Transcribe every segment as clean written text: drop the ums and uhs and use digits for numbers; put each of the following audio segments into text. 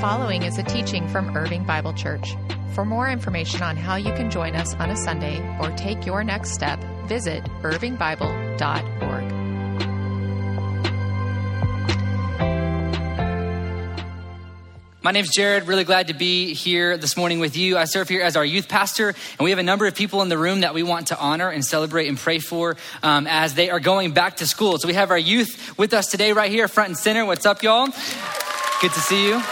following is a teaching from Irving Bible Church. For more information on how you can join us on a Sunday or take your next step, visit irvingbible.org. My name's Jared. Really glad to be here this morning with you. I serve here as our youth pastor, and we have a number of people in the room that we want to honor and celebrate and pray for as they are going back to school. So we have our youth with us today right here, front and center. What's up, y'all? Good to see you.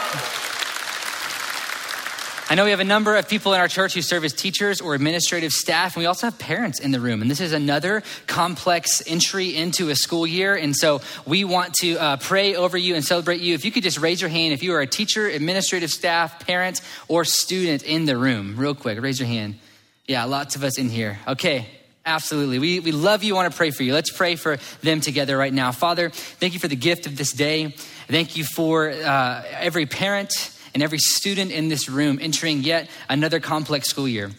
I know we have a number of people in our church who serve as teachers or administrative staff, and we also have parents in the room. And this is another complex entry into a school year. And so we want to pray over you and celebrate you. If you could just raise your hand if you are a teacher, administrative staff, parent, or student in the room. Real quick, raise your hand. Yeah, lots of us in here. Okay. Absolutely. We love you, want to pray for you. Let's pray for them together right now. Father, thank you for the gift of this day. Thank you for every parent and every student in this room entering yet another complex school year.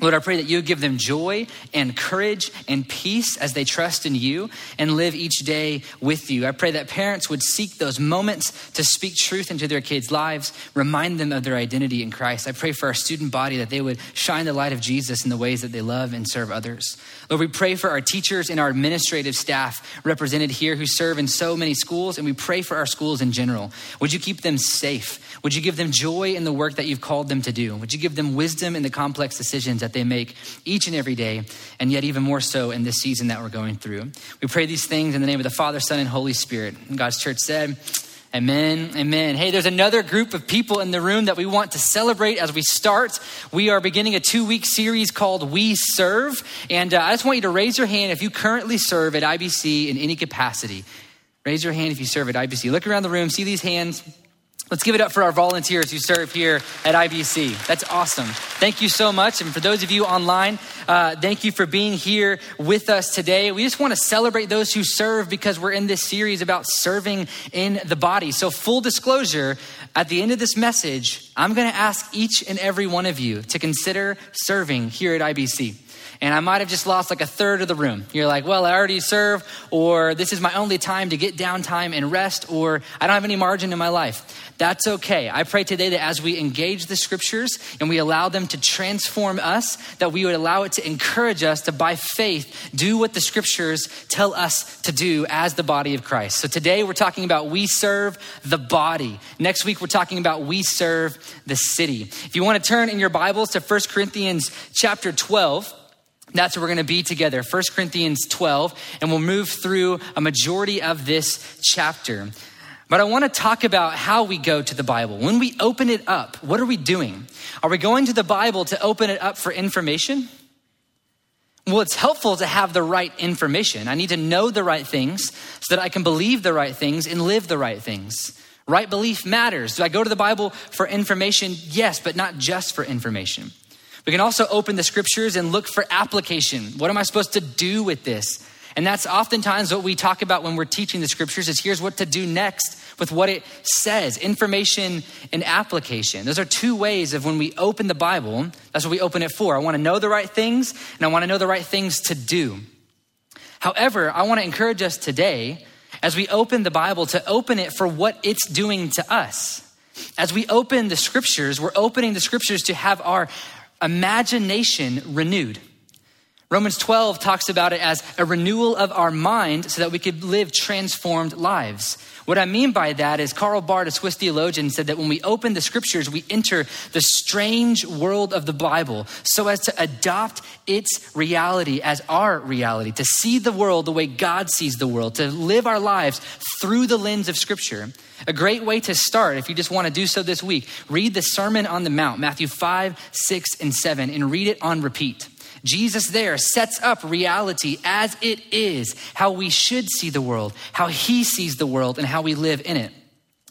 Lord, I pray that you give them joy and courage and peace as they trust in you and live each day with you. I pray that parents would seek those moments to speak truth into their kids' lives, remind them of their identity in Christ. I pray for our student body that they would shine the light of Jesus in the ways that they love and serve others. Lord, we pray for our teachers and our administrative staff represented here who serve in so many schools, and we pray for our schools in general. Would you keep them safe? Would you give them joy in the work that you've called them to do? Would you give them wisdom in the complex decisions that they make each and every day, and yet even more so in this season that we're going through. We pray these things in the name of the Father, Son, and Holy Spirit. And God's church said, amen, amen. Hey, there's another group of people in the room that we want to celebrate as we start. We are beginning a 2-week series called We Serve. And I just want you to raise your hand if you currently serve at IBC in any capacity. Raise your hand if you serve at IBC. Look around the room, see these hands. Let's give it up for our volunteers who serve here at IBC. That's awesome. Thank you so much. And for those of you online, thank you for being here with us today. We just want to celebrate those who serve because we're in this series about serving in the body. So full disclosure, at the end of this message, I'm going to ask each and every one of you to consider serving here at IBC. And I might have just lost like a third of the room. You're like, well, I already serve, or this is my only time to get downtime and rest, or I don't have any margin in my life. That's okay. I pray today that as we engage the scriptures and we allow them to transform us, that we would allow it to encourage us to, by faith, do what the scriptures tell us to do as the body of Christ. So today we're talking about we serve the body. Next week, we're talking about we serve the city. If you want to turn in your Bibles to 1 Corinthians chapter 12, that's where we're going to be together, 1 Corinthians 12, and we'll move through a majority of this chapter. But I want to talk about how we go to the Bible. When we open it up, what are we doing? Are we going to the Bible to open it up for information? Well, it's helpful to have the right information. I need to know the right things so that I can believe the right things and live the right things. Right belief matters. Do I go to the Bible for information? Yes, but not just for information. We can also open the scriptures and look for application. What am I supposed to do with this? And that's oftentimes what we talk about when we're teaching the scriptures is here's what to do next with what it says, information and application. Those are two ways of when we open the Bible, that's what we open it for. I want to know the right things and I want to know the right things to do. However, I want to encourage us today as we open the Bible to open it for what it's doing to us. As we open the scriptures, we're opening the scriptures to have our imagination renewed. Romans 12 talks about it as a renewal of our mind so that we could live transformed lives. What I mean by that is Karl Barth, a Swiss theologian, said that when we open the scriptures, we enter the strange world of the Bible so as to adopt its reality as our reality, to see the world the way God sees the world, to live our lives through the lens of scripture. A great way to start, if you just want to do so this week, read the Sermon on the Mount, Matthew 5, 6, and 7, and read it on repeat. Jesus there sets up reality as it is, how we should see the world, how he sees the world, and how we live in it.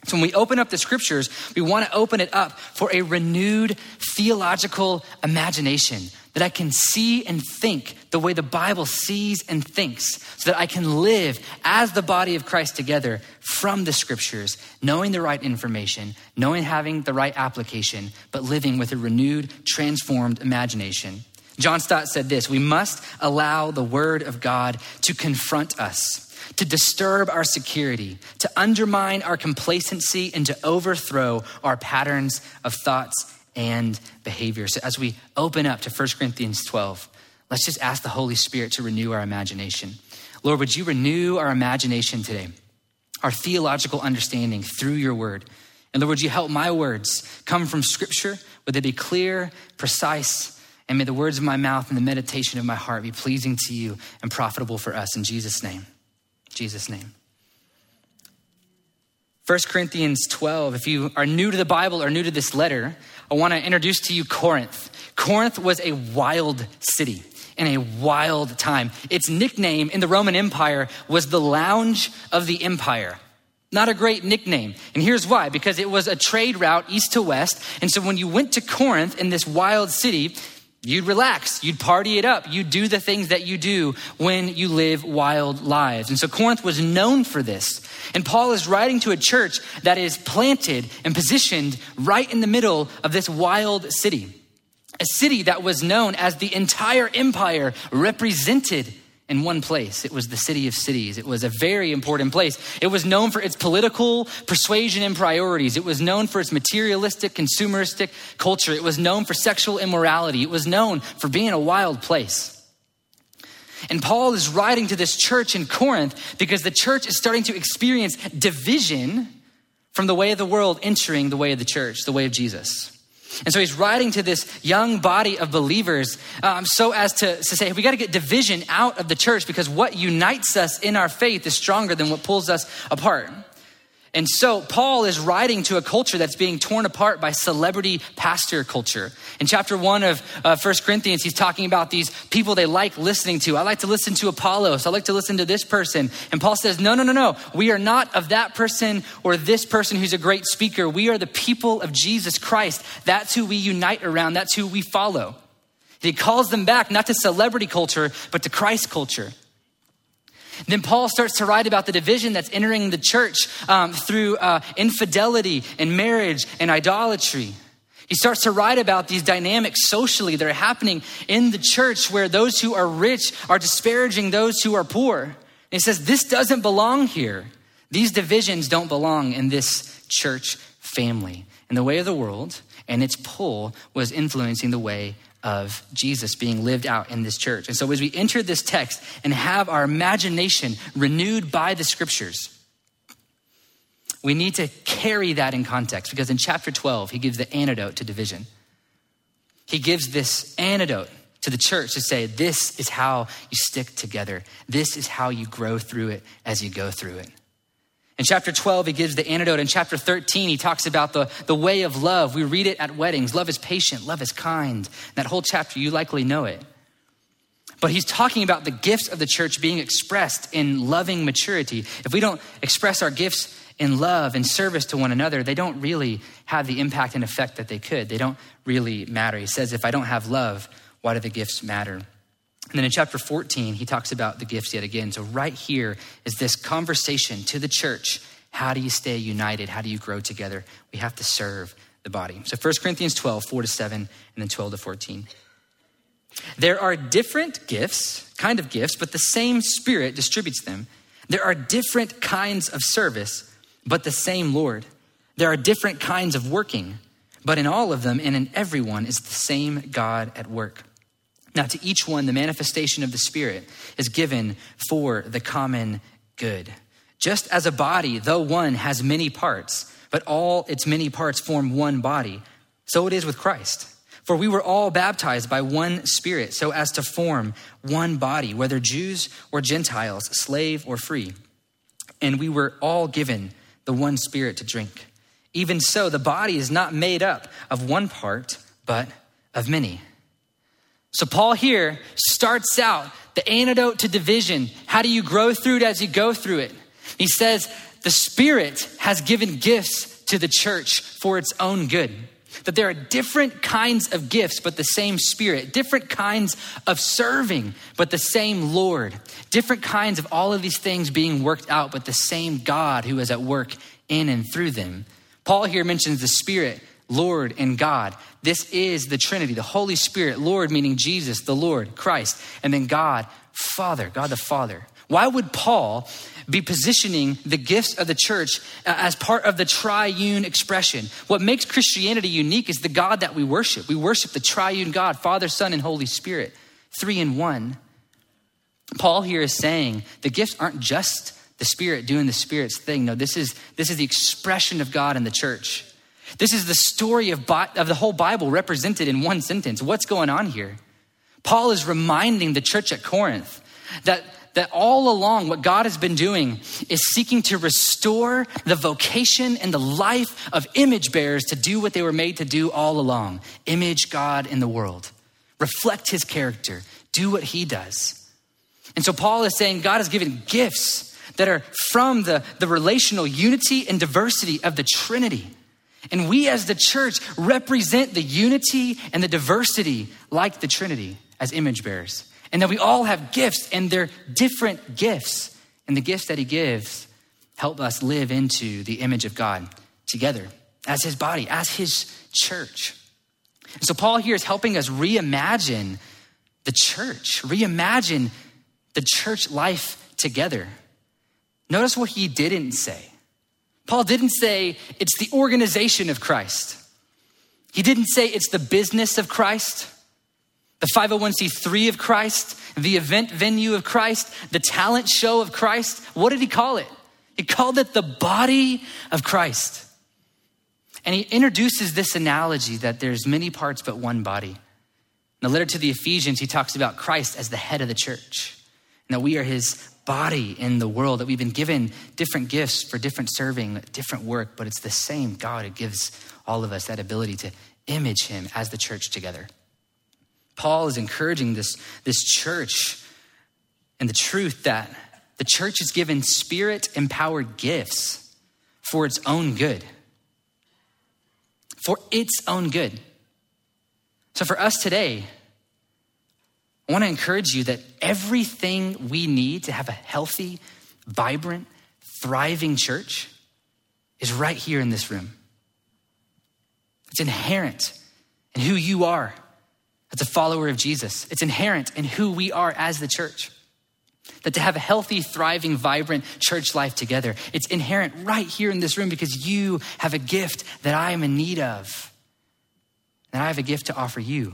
So when we open up the scriptures, we want to open it up for a renewed theological imagination that I can see and think the way the Bible sees and thinks so that I can live as the body of Christ together from the scriptures, knowing the right information, knowing having the right application, but living with a renewed, transformed imagination. John Stott said this, we must allow the word of God to confront us. to disturb our security, to undermine our complacency, and to overthrow our patterns of thoughts and behavior. So as we open up to 1 Corinthians 12, let's just ask the Holy Spirit to renew our imagination. Lord, would you renew our imagination today, our theological understanding through your word? And Lord, would you help my words come from scripture? Would they be clear, precise, and may the words of my mouth and the meditation of my heart be pleasing to you and profitable for us in Jesus' name. Jesus' name. 1 Corinthians 12, if you are new to the Bible or new to this letter, I want to introduce to you Corinth. Corinth was a wild city in a wild time. Its nickname in the Roman Empire was the Lounge of the Empire. Not a great nickname. And here's why, because it was a trade route east to west. And so when you went to Corinth in this wild city, you'd relax, you'd party it up, you'd do the things that you do when you live wild lives. And so Corinth was known for this. And Paul is writing to a church that is planted and positioned right in the middle of this wild city, a city that was known as the entire empire represented in one place. It was the city of cities. It was a very important place. It was known for its political persuasion and priorities. It was known for its materialistic, consumeristic culture. It was known for sexual immorality. It was known for being a wild place. And Paul is writing to this church in Corinth because the church is starting to experience division from the way of the world entering the way of the church, the way of Jesus. And so he's writing to this young body of believers so as to say, we got to get division out of the church because what unites us in our faith is stronger than what pulls us apart. And so Paul is writing to a culture that's being torn apart by celebrity pastor culture. In chapter 1 of 1 Corinthians, he's talking about these people they like listening to. I like to listen to Apollos. I like to listen to this person. And Paul says, no. We are not of that person or this person who's a great speaker. We are the people of Jesus Christ. That's who we unite around. That's who we follow. He calls them back, not to celebrity culture, but to Christ culture. Then Paul starts to write about the division that's entering the church through infidelity and marriage and idolatry. He starts to write about these dynamics socially that are happening in the church where those who are rich are disparaging those who are poor. And he says, this doesn't belong here. These divisions don't belong in this church family. In the way of the world and its pull was influencing the way of Jesus being lived out in this church. And so as we enter this text and have our imagination renewed by the scriptures, we need to carry that in context because in chapter 12, he gives the antidote to division. He gives this antidote to the church to say, this is how you stick together. This is how you grow through it as you go through it. In chapter 12, he gives the antidote. In chapter 13, he talks about the way of love. We read it at weddings. Love is patient. Love is kind. That whole chapter, you likely know it. But he's talking about the gifts of the church being expressed in loving maturity. If we don't express our gifts in love and service to one another, they don't really have the impact and effect that they could. They don't really matter. He says, if I don't have love, why do the gifts matter? And then in chapter 14, he talks about the gifts yet again. So right here is this conversation to the church. How do you stay united? How do you grow together? We have to serve the body. So 1 Corinthians 12, 4-7, and then 12-14. There are different gifts, kind of gifts, but the same Spirit distributes them. There are different kinds of service, but the same Lord. There are different kinds of working, but in all of them and in everyone is the same God at work. Now, to each one, the manifestation of the Spirit is given for the common good. Just as a body, though one, has many parts, but all its many parts form one body, so it is with Christ. For we were all baptized by one Spirit so as to form one body, whether Jews or Gentiles, slave or free. And we were all given the one Spirit to drink. Even so, the body is not made up of one part, but of many. So Paul here starts out the antidote to division. How do you grow through it as you go through it? He says, the Spirit has given gifts to the church for its own good. That there are different kinds of gifts, but the same Spirit. Different kinds of serving, but the same Lord. Different kinds of all of these things being worked out, but the same God who is at work in and through them. Paul here mentions the Spirit, Lord, and God. This is the Trinity, the Holy Spirit, Lord, meaning Jesus, the Lord, Christ, and then God, Father, God the Father. Why would Paul be positioning the gifts of the church as part of the triune expression. What makes Christianity unique is the God that we worship. We worship the triune God, Father, Son, and Holy Spirit, three in one. Paul here is saying the gifts aren't just the Spirit doing the Spirit's thing. No, this is the expression of God in the church. This is the story of the whole Bible represented in one sentence. What's going on here? Paul is reminding the church at Corinth that all along what God has been doing is seeking to restore the vocation and the life of image bearers to do what they were made to do all along. Image God in the world. Reflect his character. Do what he does. And so Paul is saying God has given gifts that are from the relational unity and diversity of the Trinity. And we as the church represent the unity and the diversity like the Trinity as image bearers. And that we all have gifts, and they're different gifts. And the gifts that he gives help us live into the image of God together as his body, as his church. And so Paul here is helping us reimagine the church, reimagine the church life together. Notice what he didn't say. Paul didn't say it's the organization of Christ. He didn't say it's the business of Christ, the 501c3 of Christ, the event venue of Christ, the talent show of Christ. What did he call it? He called it the body of Christ. And he introduces this analogy that there's many parts but one body. In the letter to the Ephesians, he talks about Christ as the head of the church, and that we are his body in the world, that we've been given different gifts for different serving, different work, but it's the same God who gives all of us that ability to image him as the church together. Paul is encouraging this church and the truth that the church is given Spirit-empowered gifts for its own good. For its own good. So for us today, I want to encourage you that everything we need to have a healthy, vibrant, thriving church is right here in this room. It's inherent in who you are as a follower of Jesus. It's inherent in who we are as the church. That to have a healthy, thriving, vibrant church life together, it's inherent right here in this room because you have a gift that I am in need of. And I have a gift to offer you.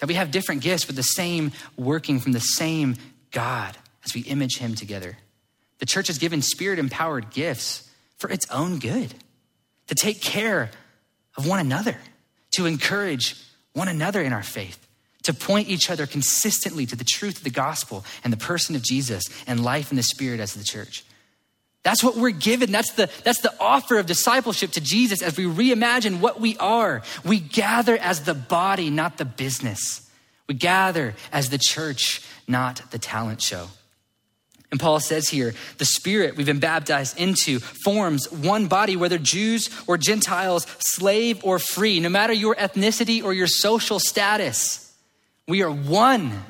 That we have different gifts, but the same working from the same God as we image him together. The church has given Spirit-empowered gifts for its own good, to take care of one another, to encourage one another in our faith, to point each other consistently to the truth of the gospel and the person of Jesus and life in the Spirit as the church. That's what we're given. That's the offer of discipleship to Jesus as we reimagine what we are. We gather as the body, not the business. We gather as the church, not the talent show. And Paul says here, the Spirit we've been baptized into forms one body, whether Jews or Gentiles, slave or free, no matter your ethnicity or your social status. We are one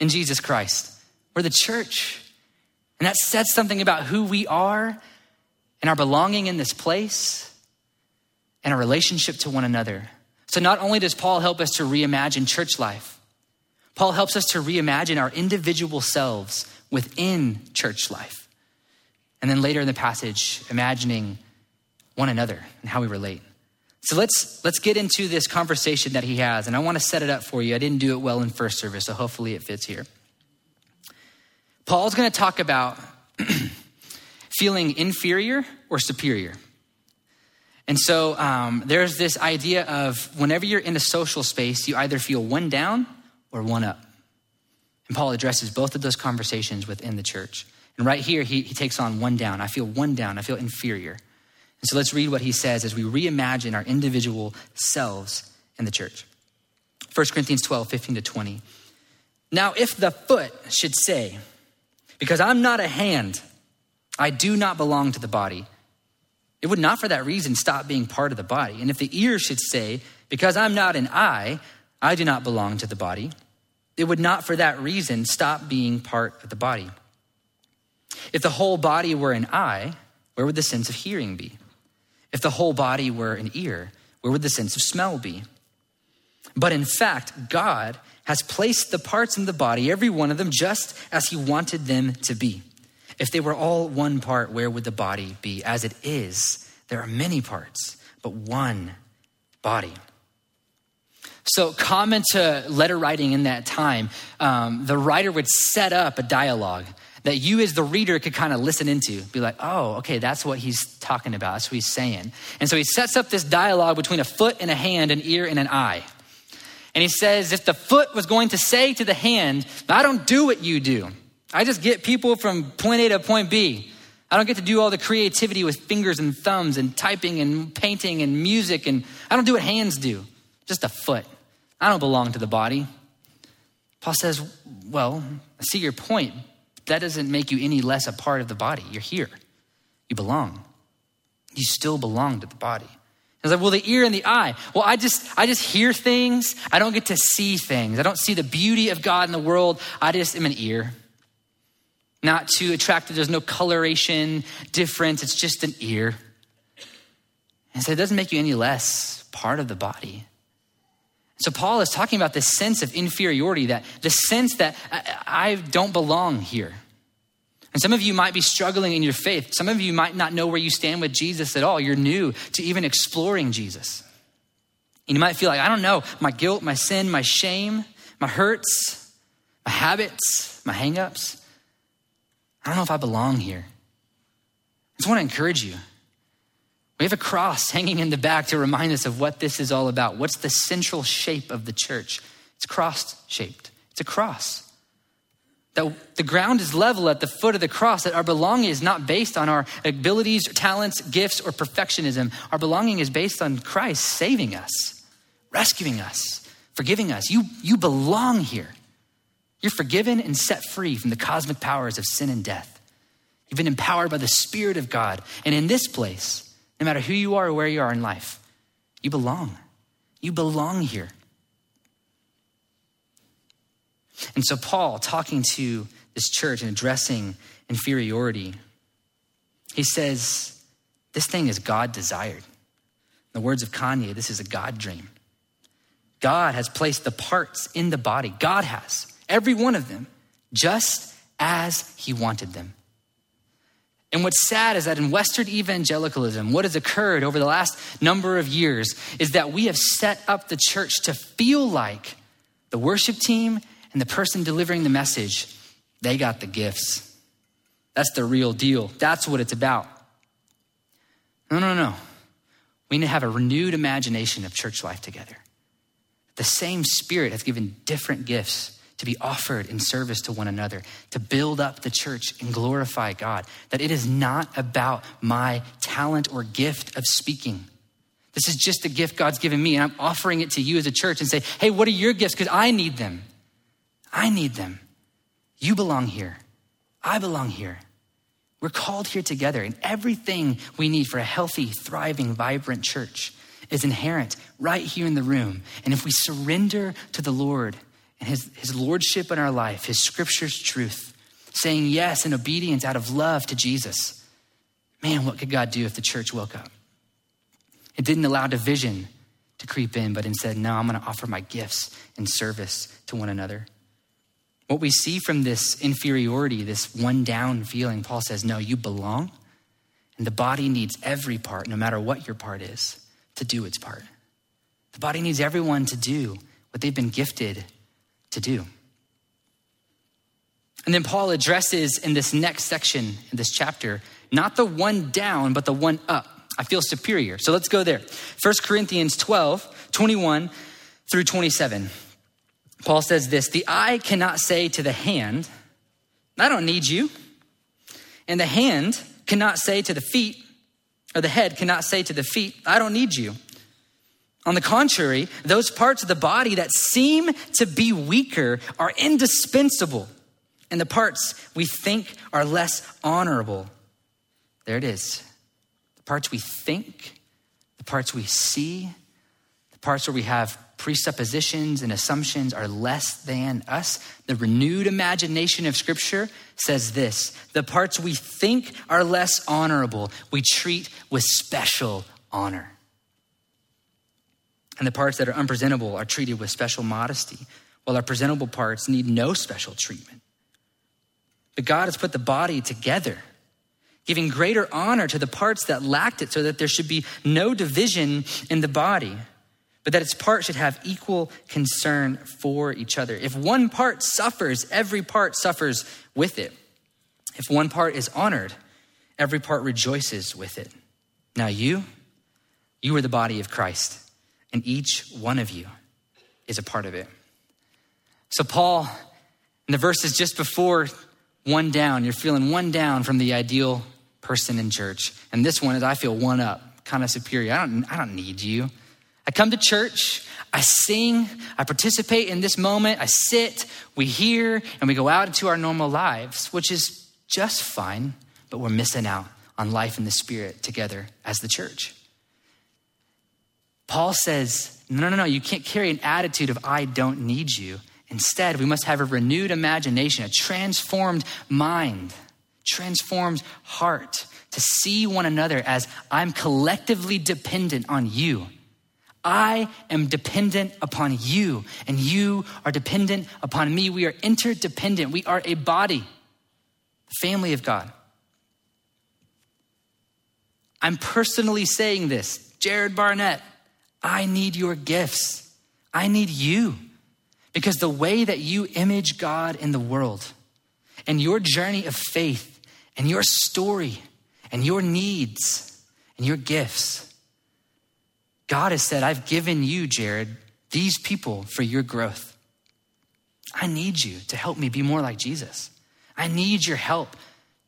in Jesus Christ. We're the church. And that says something about who we are and our belonging in this place and our relationship to one another. So not only does Paul help us to reimagine church life, Paul helps us to reimagine our individual selves within church life. And then later in the passage, imagining one another and how we relate. So let's get into this conversation that he has. And I want to set it up for you. I didn't do it well in first service, so hopefully it fits here. Paul's going to talk about feeling inferior or superior. And so there's this idea of whenever you're in a social space, you either feel one down or one up. And Paul addresses both of those conversations within the church. And right here, he takes on one down. I feel one down. I feel inferior. And so let's read what he says as we reimagine our individual selves in the church. 1 Corinthians 12, 15 to 20. Now, if the foot should say, because I'm not a hand, I do not belong to the body, it would not for that reason stop being part of the body. And if the ear should say, because I'm not an eye, I do not belong to the body, it would not for that reason stop being part of the body. If the whole body were an eye, where would the sense of hearing be? If the whole body were an ear, where would the sense of smell be? But in fact, God has placed the parts in the body, every one of them, just as he wanted them to be. If they were all one part, where would the body be? As it is, there are many parts, but one body. So common to letter writing in that time, the writer would set up a dialogue that you as the reader could kind of listen into, be like, oh, okay, that's what he's talking about. That's what he's saying. And so he sets up this dialogue between a foot and a hand, an ear and an eye. And he says, if the foot was going to say to the hand, I don't do what you do. I just get people from point A to point B. I don't get to do all the creativity with fingers and thumbs and typing and painting and music. And I don't do what hands do, just a foot. I don't belong to the body. Paul says, well, I see your point. That doesn't make you any less a part of the body. You're here. You belong. You still belong to the body. I was like, well, the ear and the eye. Well, I just hear things. I don't get to see things. I don't see the beauty of God in the world. I just am an ear. Not too attractive. There's no coloration difference. It's just an ear. And so it doesn't make you any less part of the body. So Paul is talking about this sense of inferiority, that the sense that I don't belong here. And some of you might be struggling in your faith. Some of you might not know where you stand with Jesus at all. You're new to even exploring Jesus. And you might feel like, I don't know, my guilt, my sin, my shame, my hurts, my habits, my hangups. I don't know if I belong here. I just want to encourage you. We have a cross hanging in the back to remind us of what this is all about. What's the central shape of the church? It's cross-shaped. It's a cross. That the ground is level at the foot of the cross, that our belonging is not based on our abilities, or talents, gifts, or perfectionism. Our belonging is based on Christ saving us, rescuing us, forgiving us. You belong here. You're forgiven and set free from the cosmic powers of sin and death. You've been empowered by the Spirit of God. And in this place, no matter who you are or where you are in life, you belong. You belong here. And so Paul, talking to this church and addressing inferiority, he says, this thing is God-desired. In the words of Kanye, this is a God dream. God has placed the parts in the body. God has, every one of them, just as he wanted them. And what's sad is that in Western evangelicalism, what has occurred over the last number of years is that we have set up the church to feel like the worship team and the person delivering the message, they got the gifts. That's the real deal. That's what it's about. No. We need to have a renewed imagination of church life together. The same Spirit has given different gifts to be offered in service to one another, to build up the church and glorify God, that it is not about my talent or gift of speaking. This is just a gift God's given me, and I'm offering it to you as a church and say, hey, what are your gifts? Because I need them. I need them. You belong here. I belong here. We're called here together, and everything we need for a healthy, thriving, vibrant church is inherent right here in the room. And if we surrender to the Lord and his lordship in our life, his scripture's truth, saying yes in obedience out of love to Jesus, man, what could God do if the church woke up? It didn't allow division to creep in, but instead, no, I'm gonna offer my gifts in service to one another. What we see from this inferiority, this one down feeling, Paul says, no, you belong. And the body needs every part, no matter what your part is, to do its part. The body needs everyone to do what they've been gifted to do. And then Paul addresses in this next section, in this chapter, not the one down, but the one up. I feel superior. So let's go there. 1 Corinthians 12, 21 through 27. Paul says this, the eye cannot say to the hand, I don't need you. And the hand cannot say to the feet, or the head cannot say to the feet, I don't need you. On the contrary, those parts of the body that seem to be weaker are indispensable, and the parts we think are less honorable. There it is. The parts we think, the parts we see, the parts where we have presuppositions and assumptions are less than us. The renewed imagination of Scripture says this, the parts we think are less honorable, we treat with special honor. And the parts that are unpresentable are treated with special modesty, while our presentable parts need no special treatment. But God has put the body together, giving greater honor to the parts that lacked it, so that there should be no division in the body, but that its parts should have equal concern for each other. If one part suffers, every part suffers with it. If one part is honored, every part rejoices with it. Now you are the body of Christ, and each one of you is a part of it. So Paul, in the verses just before one down, you're feeling one down from the ideal person in church. And this one is, I feel one up, kind of superior. I don't need you. I come to church, I sing, I participate in this moment, I sit, we hear, and we go out into our normal lives, which is just fine, but we're missing out on life in the Spirit together as the church. Paul says, no, you can't carry an attitude of I don't need you. Instead, we must have a renewed imagination, a transformed mind, transformed heart, to see one another as I'm collectively dependent on you. I am dependent upon you, and you are dependent upon me. We are interdependent. We are a body, family of God. I'm personally saying this, Jared Barnett, I need your gifts. I need you. Because the way that you image God in the world, and your journey of faith, and your story, and your needs, and your gifts, God has said, I've given you, Jared, these people for your growth. I need you to help me be more like Jesus. I need your help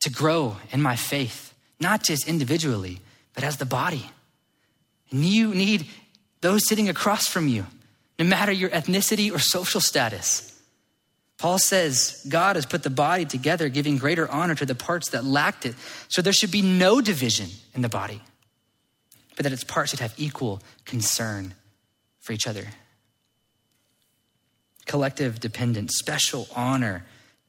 to grow in my faith, not just individually, but as the body. And you need those sitting across from you, no matter your ethnicity or social status. Paul says, God has put the body together, giving greater honor to the parts that lacked it. So there should be no division in the body, but that its parts should have equal concern for each other. Collective dependence, special honor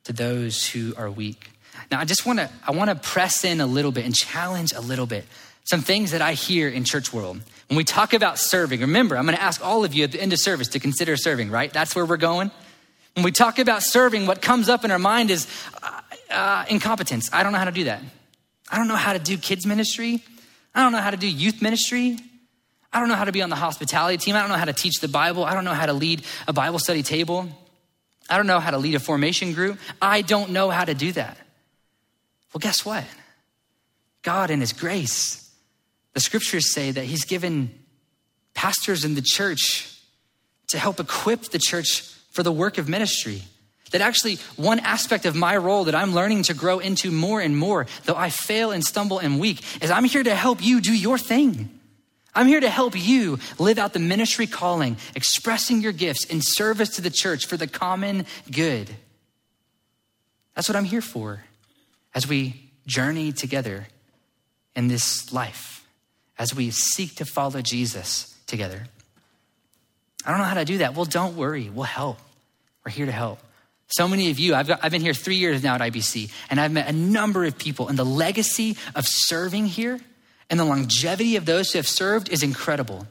to those who are weak. Now, I wanna press in a little bit and challenge a little bit some things that I hear in church world. When we talk about serving, remember, I'm gonna ask all of you at the end of service to consider serving, right? That's where we're going. When we talk about serving, what comes up in our mind is incompetence. I don't know how to do that. I don't know how to do kids ministry. I don't know how to do youth ministry. I don't know how to be on the hospitality team. I don't know how to teach the Bible. I don't know how to lead a Bible study table. I don't know how to lead a formation group. I don't know how to do that. Well, guess what? God in his grace, the scriptures say that he's given pastors in the church to help equip the church for the work of ministry. That actually one aspect of my role that I'm learning to grow into more and more, though I fail and stumble and weak, is I'm here to help you do your thing. I'm here to help you live out the ministry calling, expressing your gifts in service to the church for the common good. That's what I'm here for as we journey together in this life, as we seek to follow Jesus together. I don't know how to do that. Well, don't worry, we'll help. We're here to help. So many of you, I've been here 3 years now at IBC, and I've met a number of people, and the legacy of serving here and the longevity of those who have served is incredible.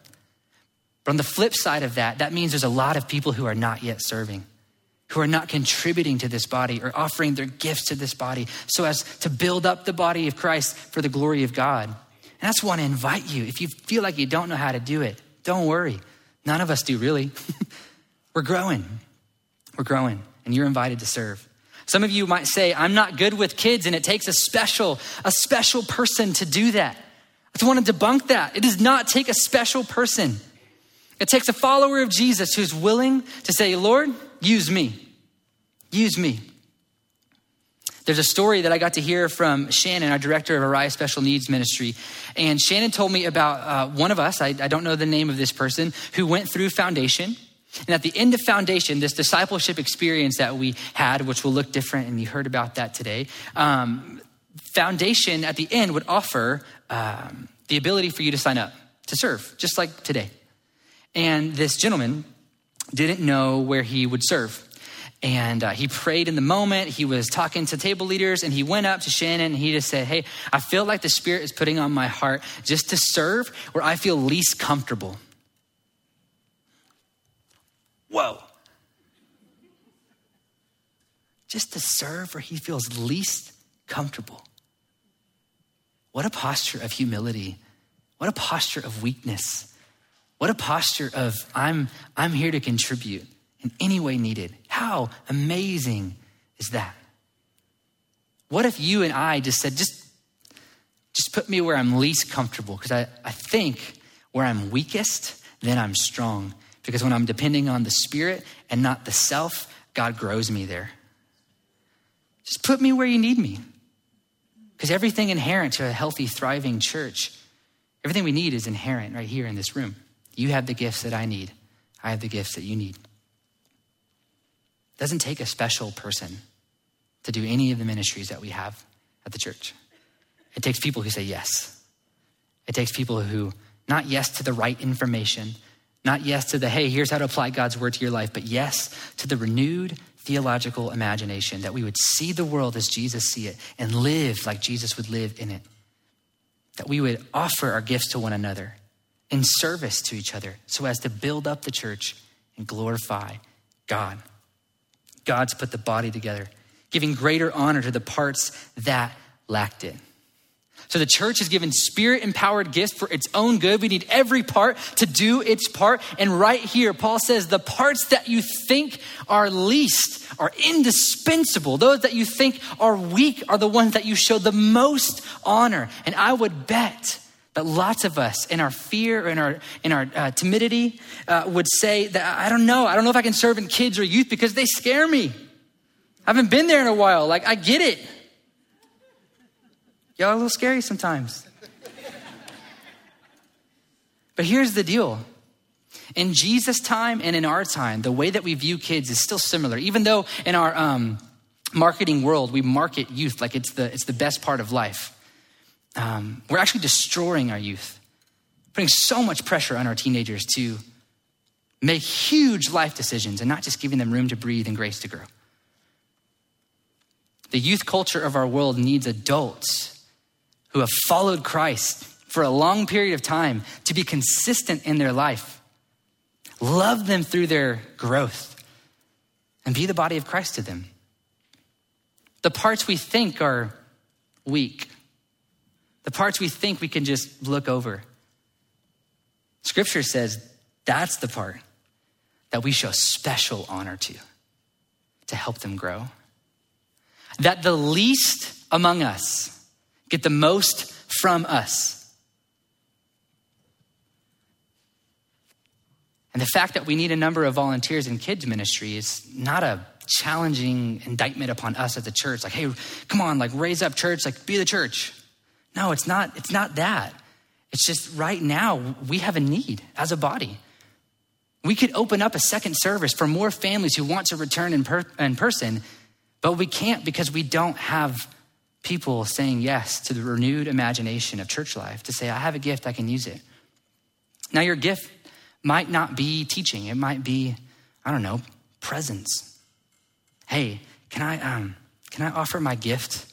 But on the flip side of that, that means there's a lot of people who are not yet serving, who are not contributing to this body or offering their gifts to this body so as to build up the body of Christ for the glory of God. And that's why I invite you, if you feel like you don't know how to do it, don't worry. None of us do, really. We're growing. And you're invited to serve. Some of you might say, I'm not good with kids, and it takes a special person to do that. I just want to debunk that. It does not take a special person. It takes a follower of Jesus who's willing to say, Lord, use me. There's a story that I got to hear from Shannon, our director of Araya Special Needs Ministry. And Shannon told me about one of us, I don't know the name of this person, who went through foundation. And at the end of foundation, this discipleship experience that we had, which will look different, and you heard about that today, foundation at the end would offer the ability for you to sign up to serve, just like today. And this gentleman didn't know where he would serve. And he prayed in the moment. He was talking to table leaders, and he went up to Shannon, and he just said, hey, I feel like the Spirit is putting on my heart just to serve where I feel least comfortable. Whoa. just to serve where he feels least comfortable. What a posture of humility. What a posture of weakness. What a posture of I'm here to contribute in any way needed. How amazing is that? What if you and I just said, just put me where I'm least comfortable, because I think where I'm weakest, then I'm strong. Because when I'm depending on the Spirit and not the self, God grows me there. Just put me where you need me. Because everything inherent to a healthy, thriving church, everything we need is inherent right here in this room. You have the gifts that I need. I have the gifts that you need. It doesn't take a special person to do any of the ministries that we have at the church. It takes people who say yes. It takes people who, not yes to the right information, not yes to the, hey, here's how to apply God's word to your life, but yes to the renewed theological imagination, that we would see the world as Jesus see it and live like Jesus would live in it. That we would offer our gifts to one another in service to each other so as to build up the church and glorify God. God's put the body together, giving greater honor to the parts that lacked it. So the church is given Spirit-empowered gifts for its own good. We need every part to do its part. And right here, Paul says, the parts that you think are least are indispensable. Those that you think are weak are the ones that you show the most honor. And I would bet that lots of us in our fear or in our timidity would say that, I don't know if I can serve in kids or youth because they scare me. I haven't been there in a while. Like, I get it. Y'all are a little scary sometimes. But here's the deal. In Jesus' time and in our time, the way that we view kids is still similar. Even though in our marketing world, we market youth like it's the best part of life. We're actually destroying our youth, putting so much pressure on our teenagers to make huge life decisions and not just giving them room to breathe and grace to grow. The youth culture of our world needs adults who have followed Christ for a long period of time to be consistent in their life, love them through their growth, and be the body of Christ to them. The parts we think are weak, the parts we think we can just look over, Scripture says that's the part that we show special honor to help them grow. That the least among us get the most from us. And the fact that we need a number of volunteers in kids ministry is not a challenging indictment upon us as a church. Like, hey, come on, like raise up church, like be the church. No, it's not that. It's just right now we have a need as a body. We could open up a second service for more families who want to return in person, but we can't because we don't have people saying yes to the renewed imagination of church life to say, I have a gift, I can use it. Now, your gift might not be teaching. It might be, presence. Hey, can I offer my gift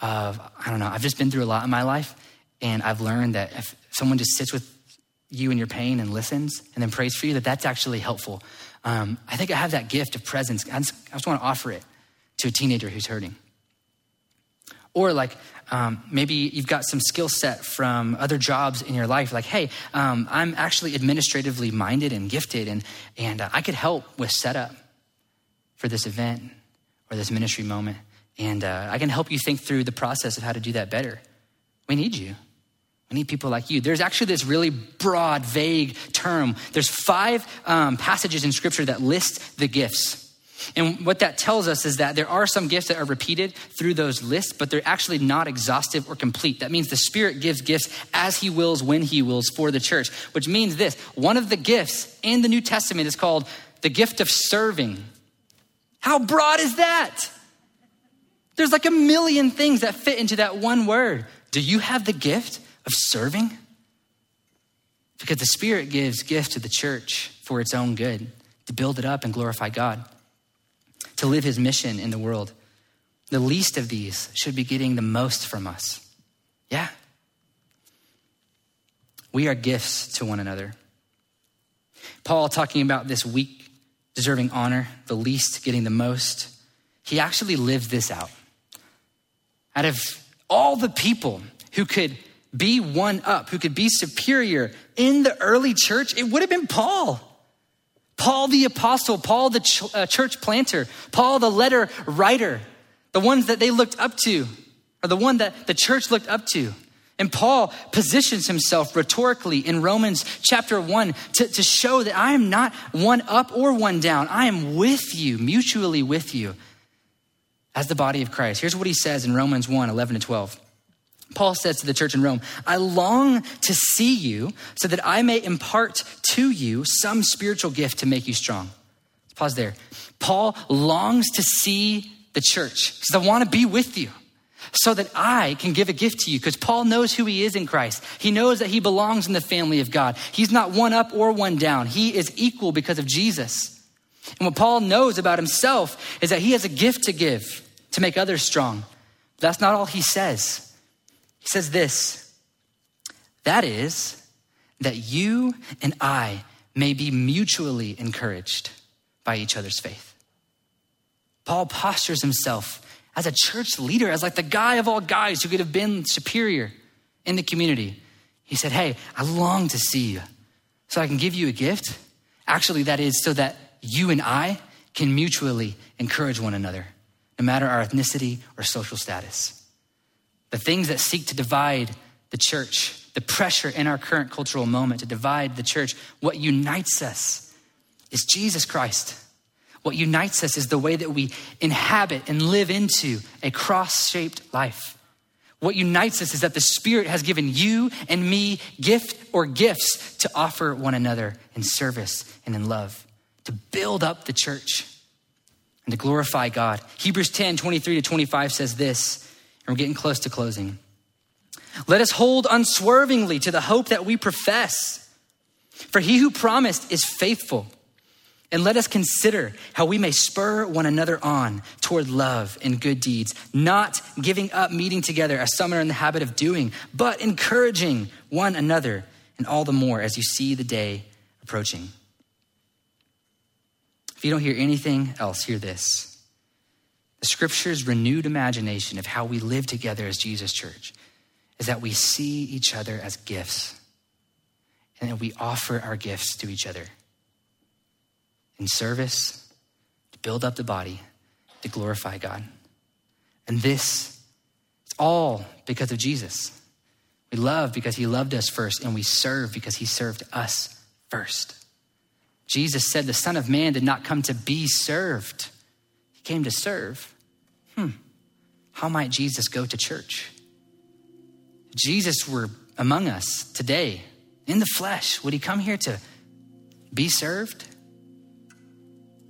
of, I've just been through a lot in my life, and I've learned that if someone just sits with you in your pain and listens and then prays for you, that's actually helpful. I think I have that gift of presence. I just want to offer it to a teenager who's hurting. Or maybe you've got some skill set from other jobs in your life. Like, hey, I'm actually administratively minded and gifted and I could help with setup for this event or this ministry moment. And I can help you think through the process of how to do that better. We need you. We need people like you. There's actually this really broad, vague term. There's 5 passages in Scripture that list the gifts. And what that tells us is that there are some gifts that are repeated through those lists, but they're actually not exhaustive or complete. That means the Spirit gives gifts as he wills, when he wills for the church, which means this. One of the gifts in the New Testament is called the gift of serving. How broad is that? There's like a million things that fit into that one word. Do you have the gift of serving? Because the Spirit gives gifts to the church for its own good, to build it up and glorify God, to live his mission in the world. The least of these should be getting the most from us. Yeah. We are gifts to one another. Paul, talking about this weak deserving honor, the least getting the most, he actually lived this out. Out of all the people who could be one up, who could be superior in the early church, it would have been Paul. Paul the apostle, Paul the church planter, Paul the letter writer, the ones that they looked up to, or the one that the church looked up to. And Paul positions himself rhetorically in Romans chapter 1 to show that I am not one up or one down. I am with you, mutually with you as the body of Christ. Here's what he says in Romans 1, 11 to 12. Paul says to the church in Rome, I long to see you so that I may impart to you some spiritual gift to make you strong. Let's pause there. Paul longs to see the church. He says, I want to be with you so that I can give a gift to you, because Paul knows who he is in Christ. He knows that he belongs in the family of God. He's not one up or one down. He is equal because of Jesus. And what Paul knows about himself is that he has a gift to give to make others strong. But that's not all he says. He says this, that is, that you and I may be mutually encouraged by each other's faith. Paul postures himself as a church leader, as like the guy of all guys who could have been superior in the community. He said, hey, I long to see you so I can give you a gift. Actually, that is so that you and I can mutually encourage one another, no matter our ethnicity or social status. The things that seek to divide the church, the pressure in our current cultural moment to divide the church, what unites us is Jesus Christ. What unites us is the way that we inhabit and live into a cross-shaped life. What unites us is that the Spirit has given you and me gift or gifts to offer one another in service and in love, to build up the church and to glorify God. Hebrews 10, 23 to 25 says this, and we're getting close to closing. Let us hold unswervingly to the hope that we profess, for he who promised is faithful. And let us consider how we may spur one another on toward love and good deeds, not giving up meeting together as some are in the habit of doing, but encouraging one another, and all the more as you see the day approaching. If you don't hear anything else, hear this. The scripture's renewed imagination of how we live together as Jesus Church is that we see each other as gifts and that we offer our gifts to each other in service, to build up the body, to glorify God. And this is all because of Jesus. We love because he loved us first, and we serve because he served us first. Jesus said the Son of Man did not come to be served, came to serve. How might Jesus go to church? If Jesus were among us today in the flesh, would he come here to be served?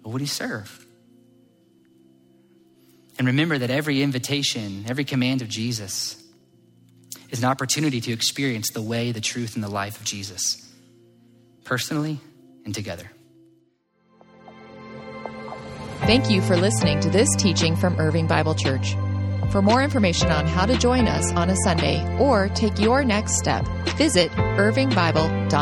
Or would he serve? And remember that every invitation, every command of Jesus is an opportunity to experience the way, the truth, and the life of Jesus, personally and together. Thank you for listening to this teaching from Irving Bible Church. For more information on how to join us on a Sunday or take your next step, visit irvingbible.org.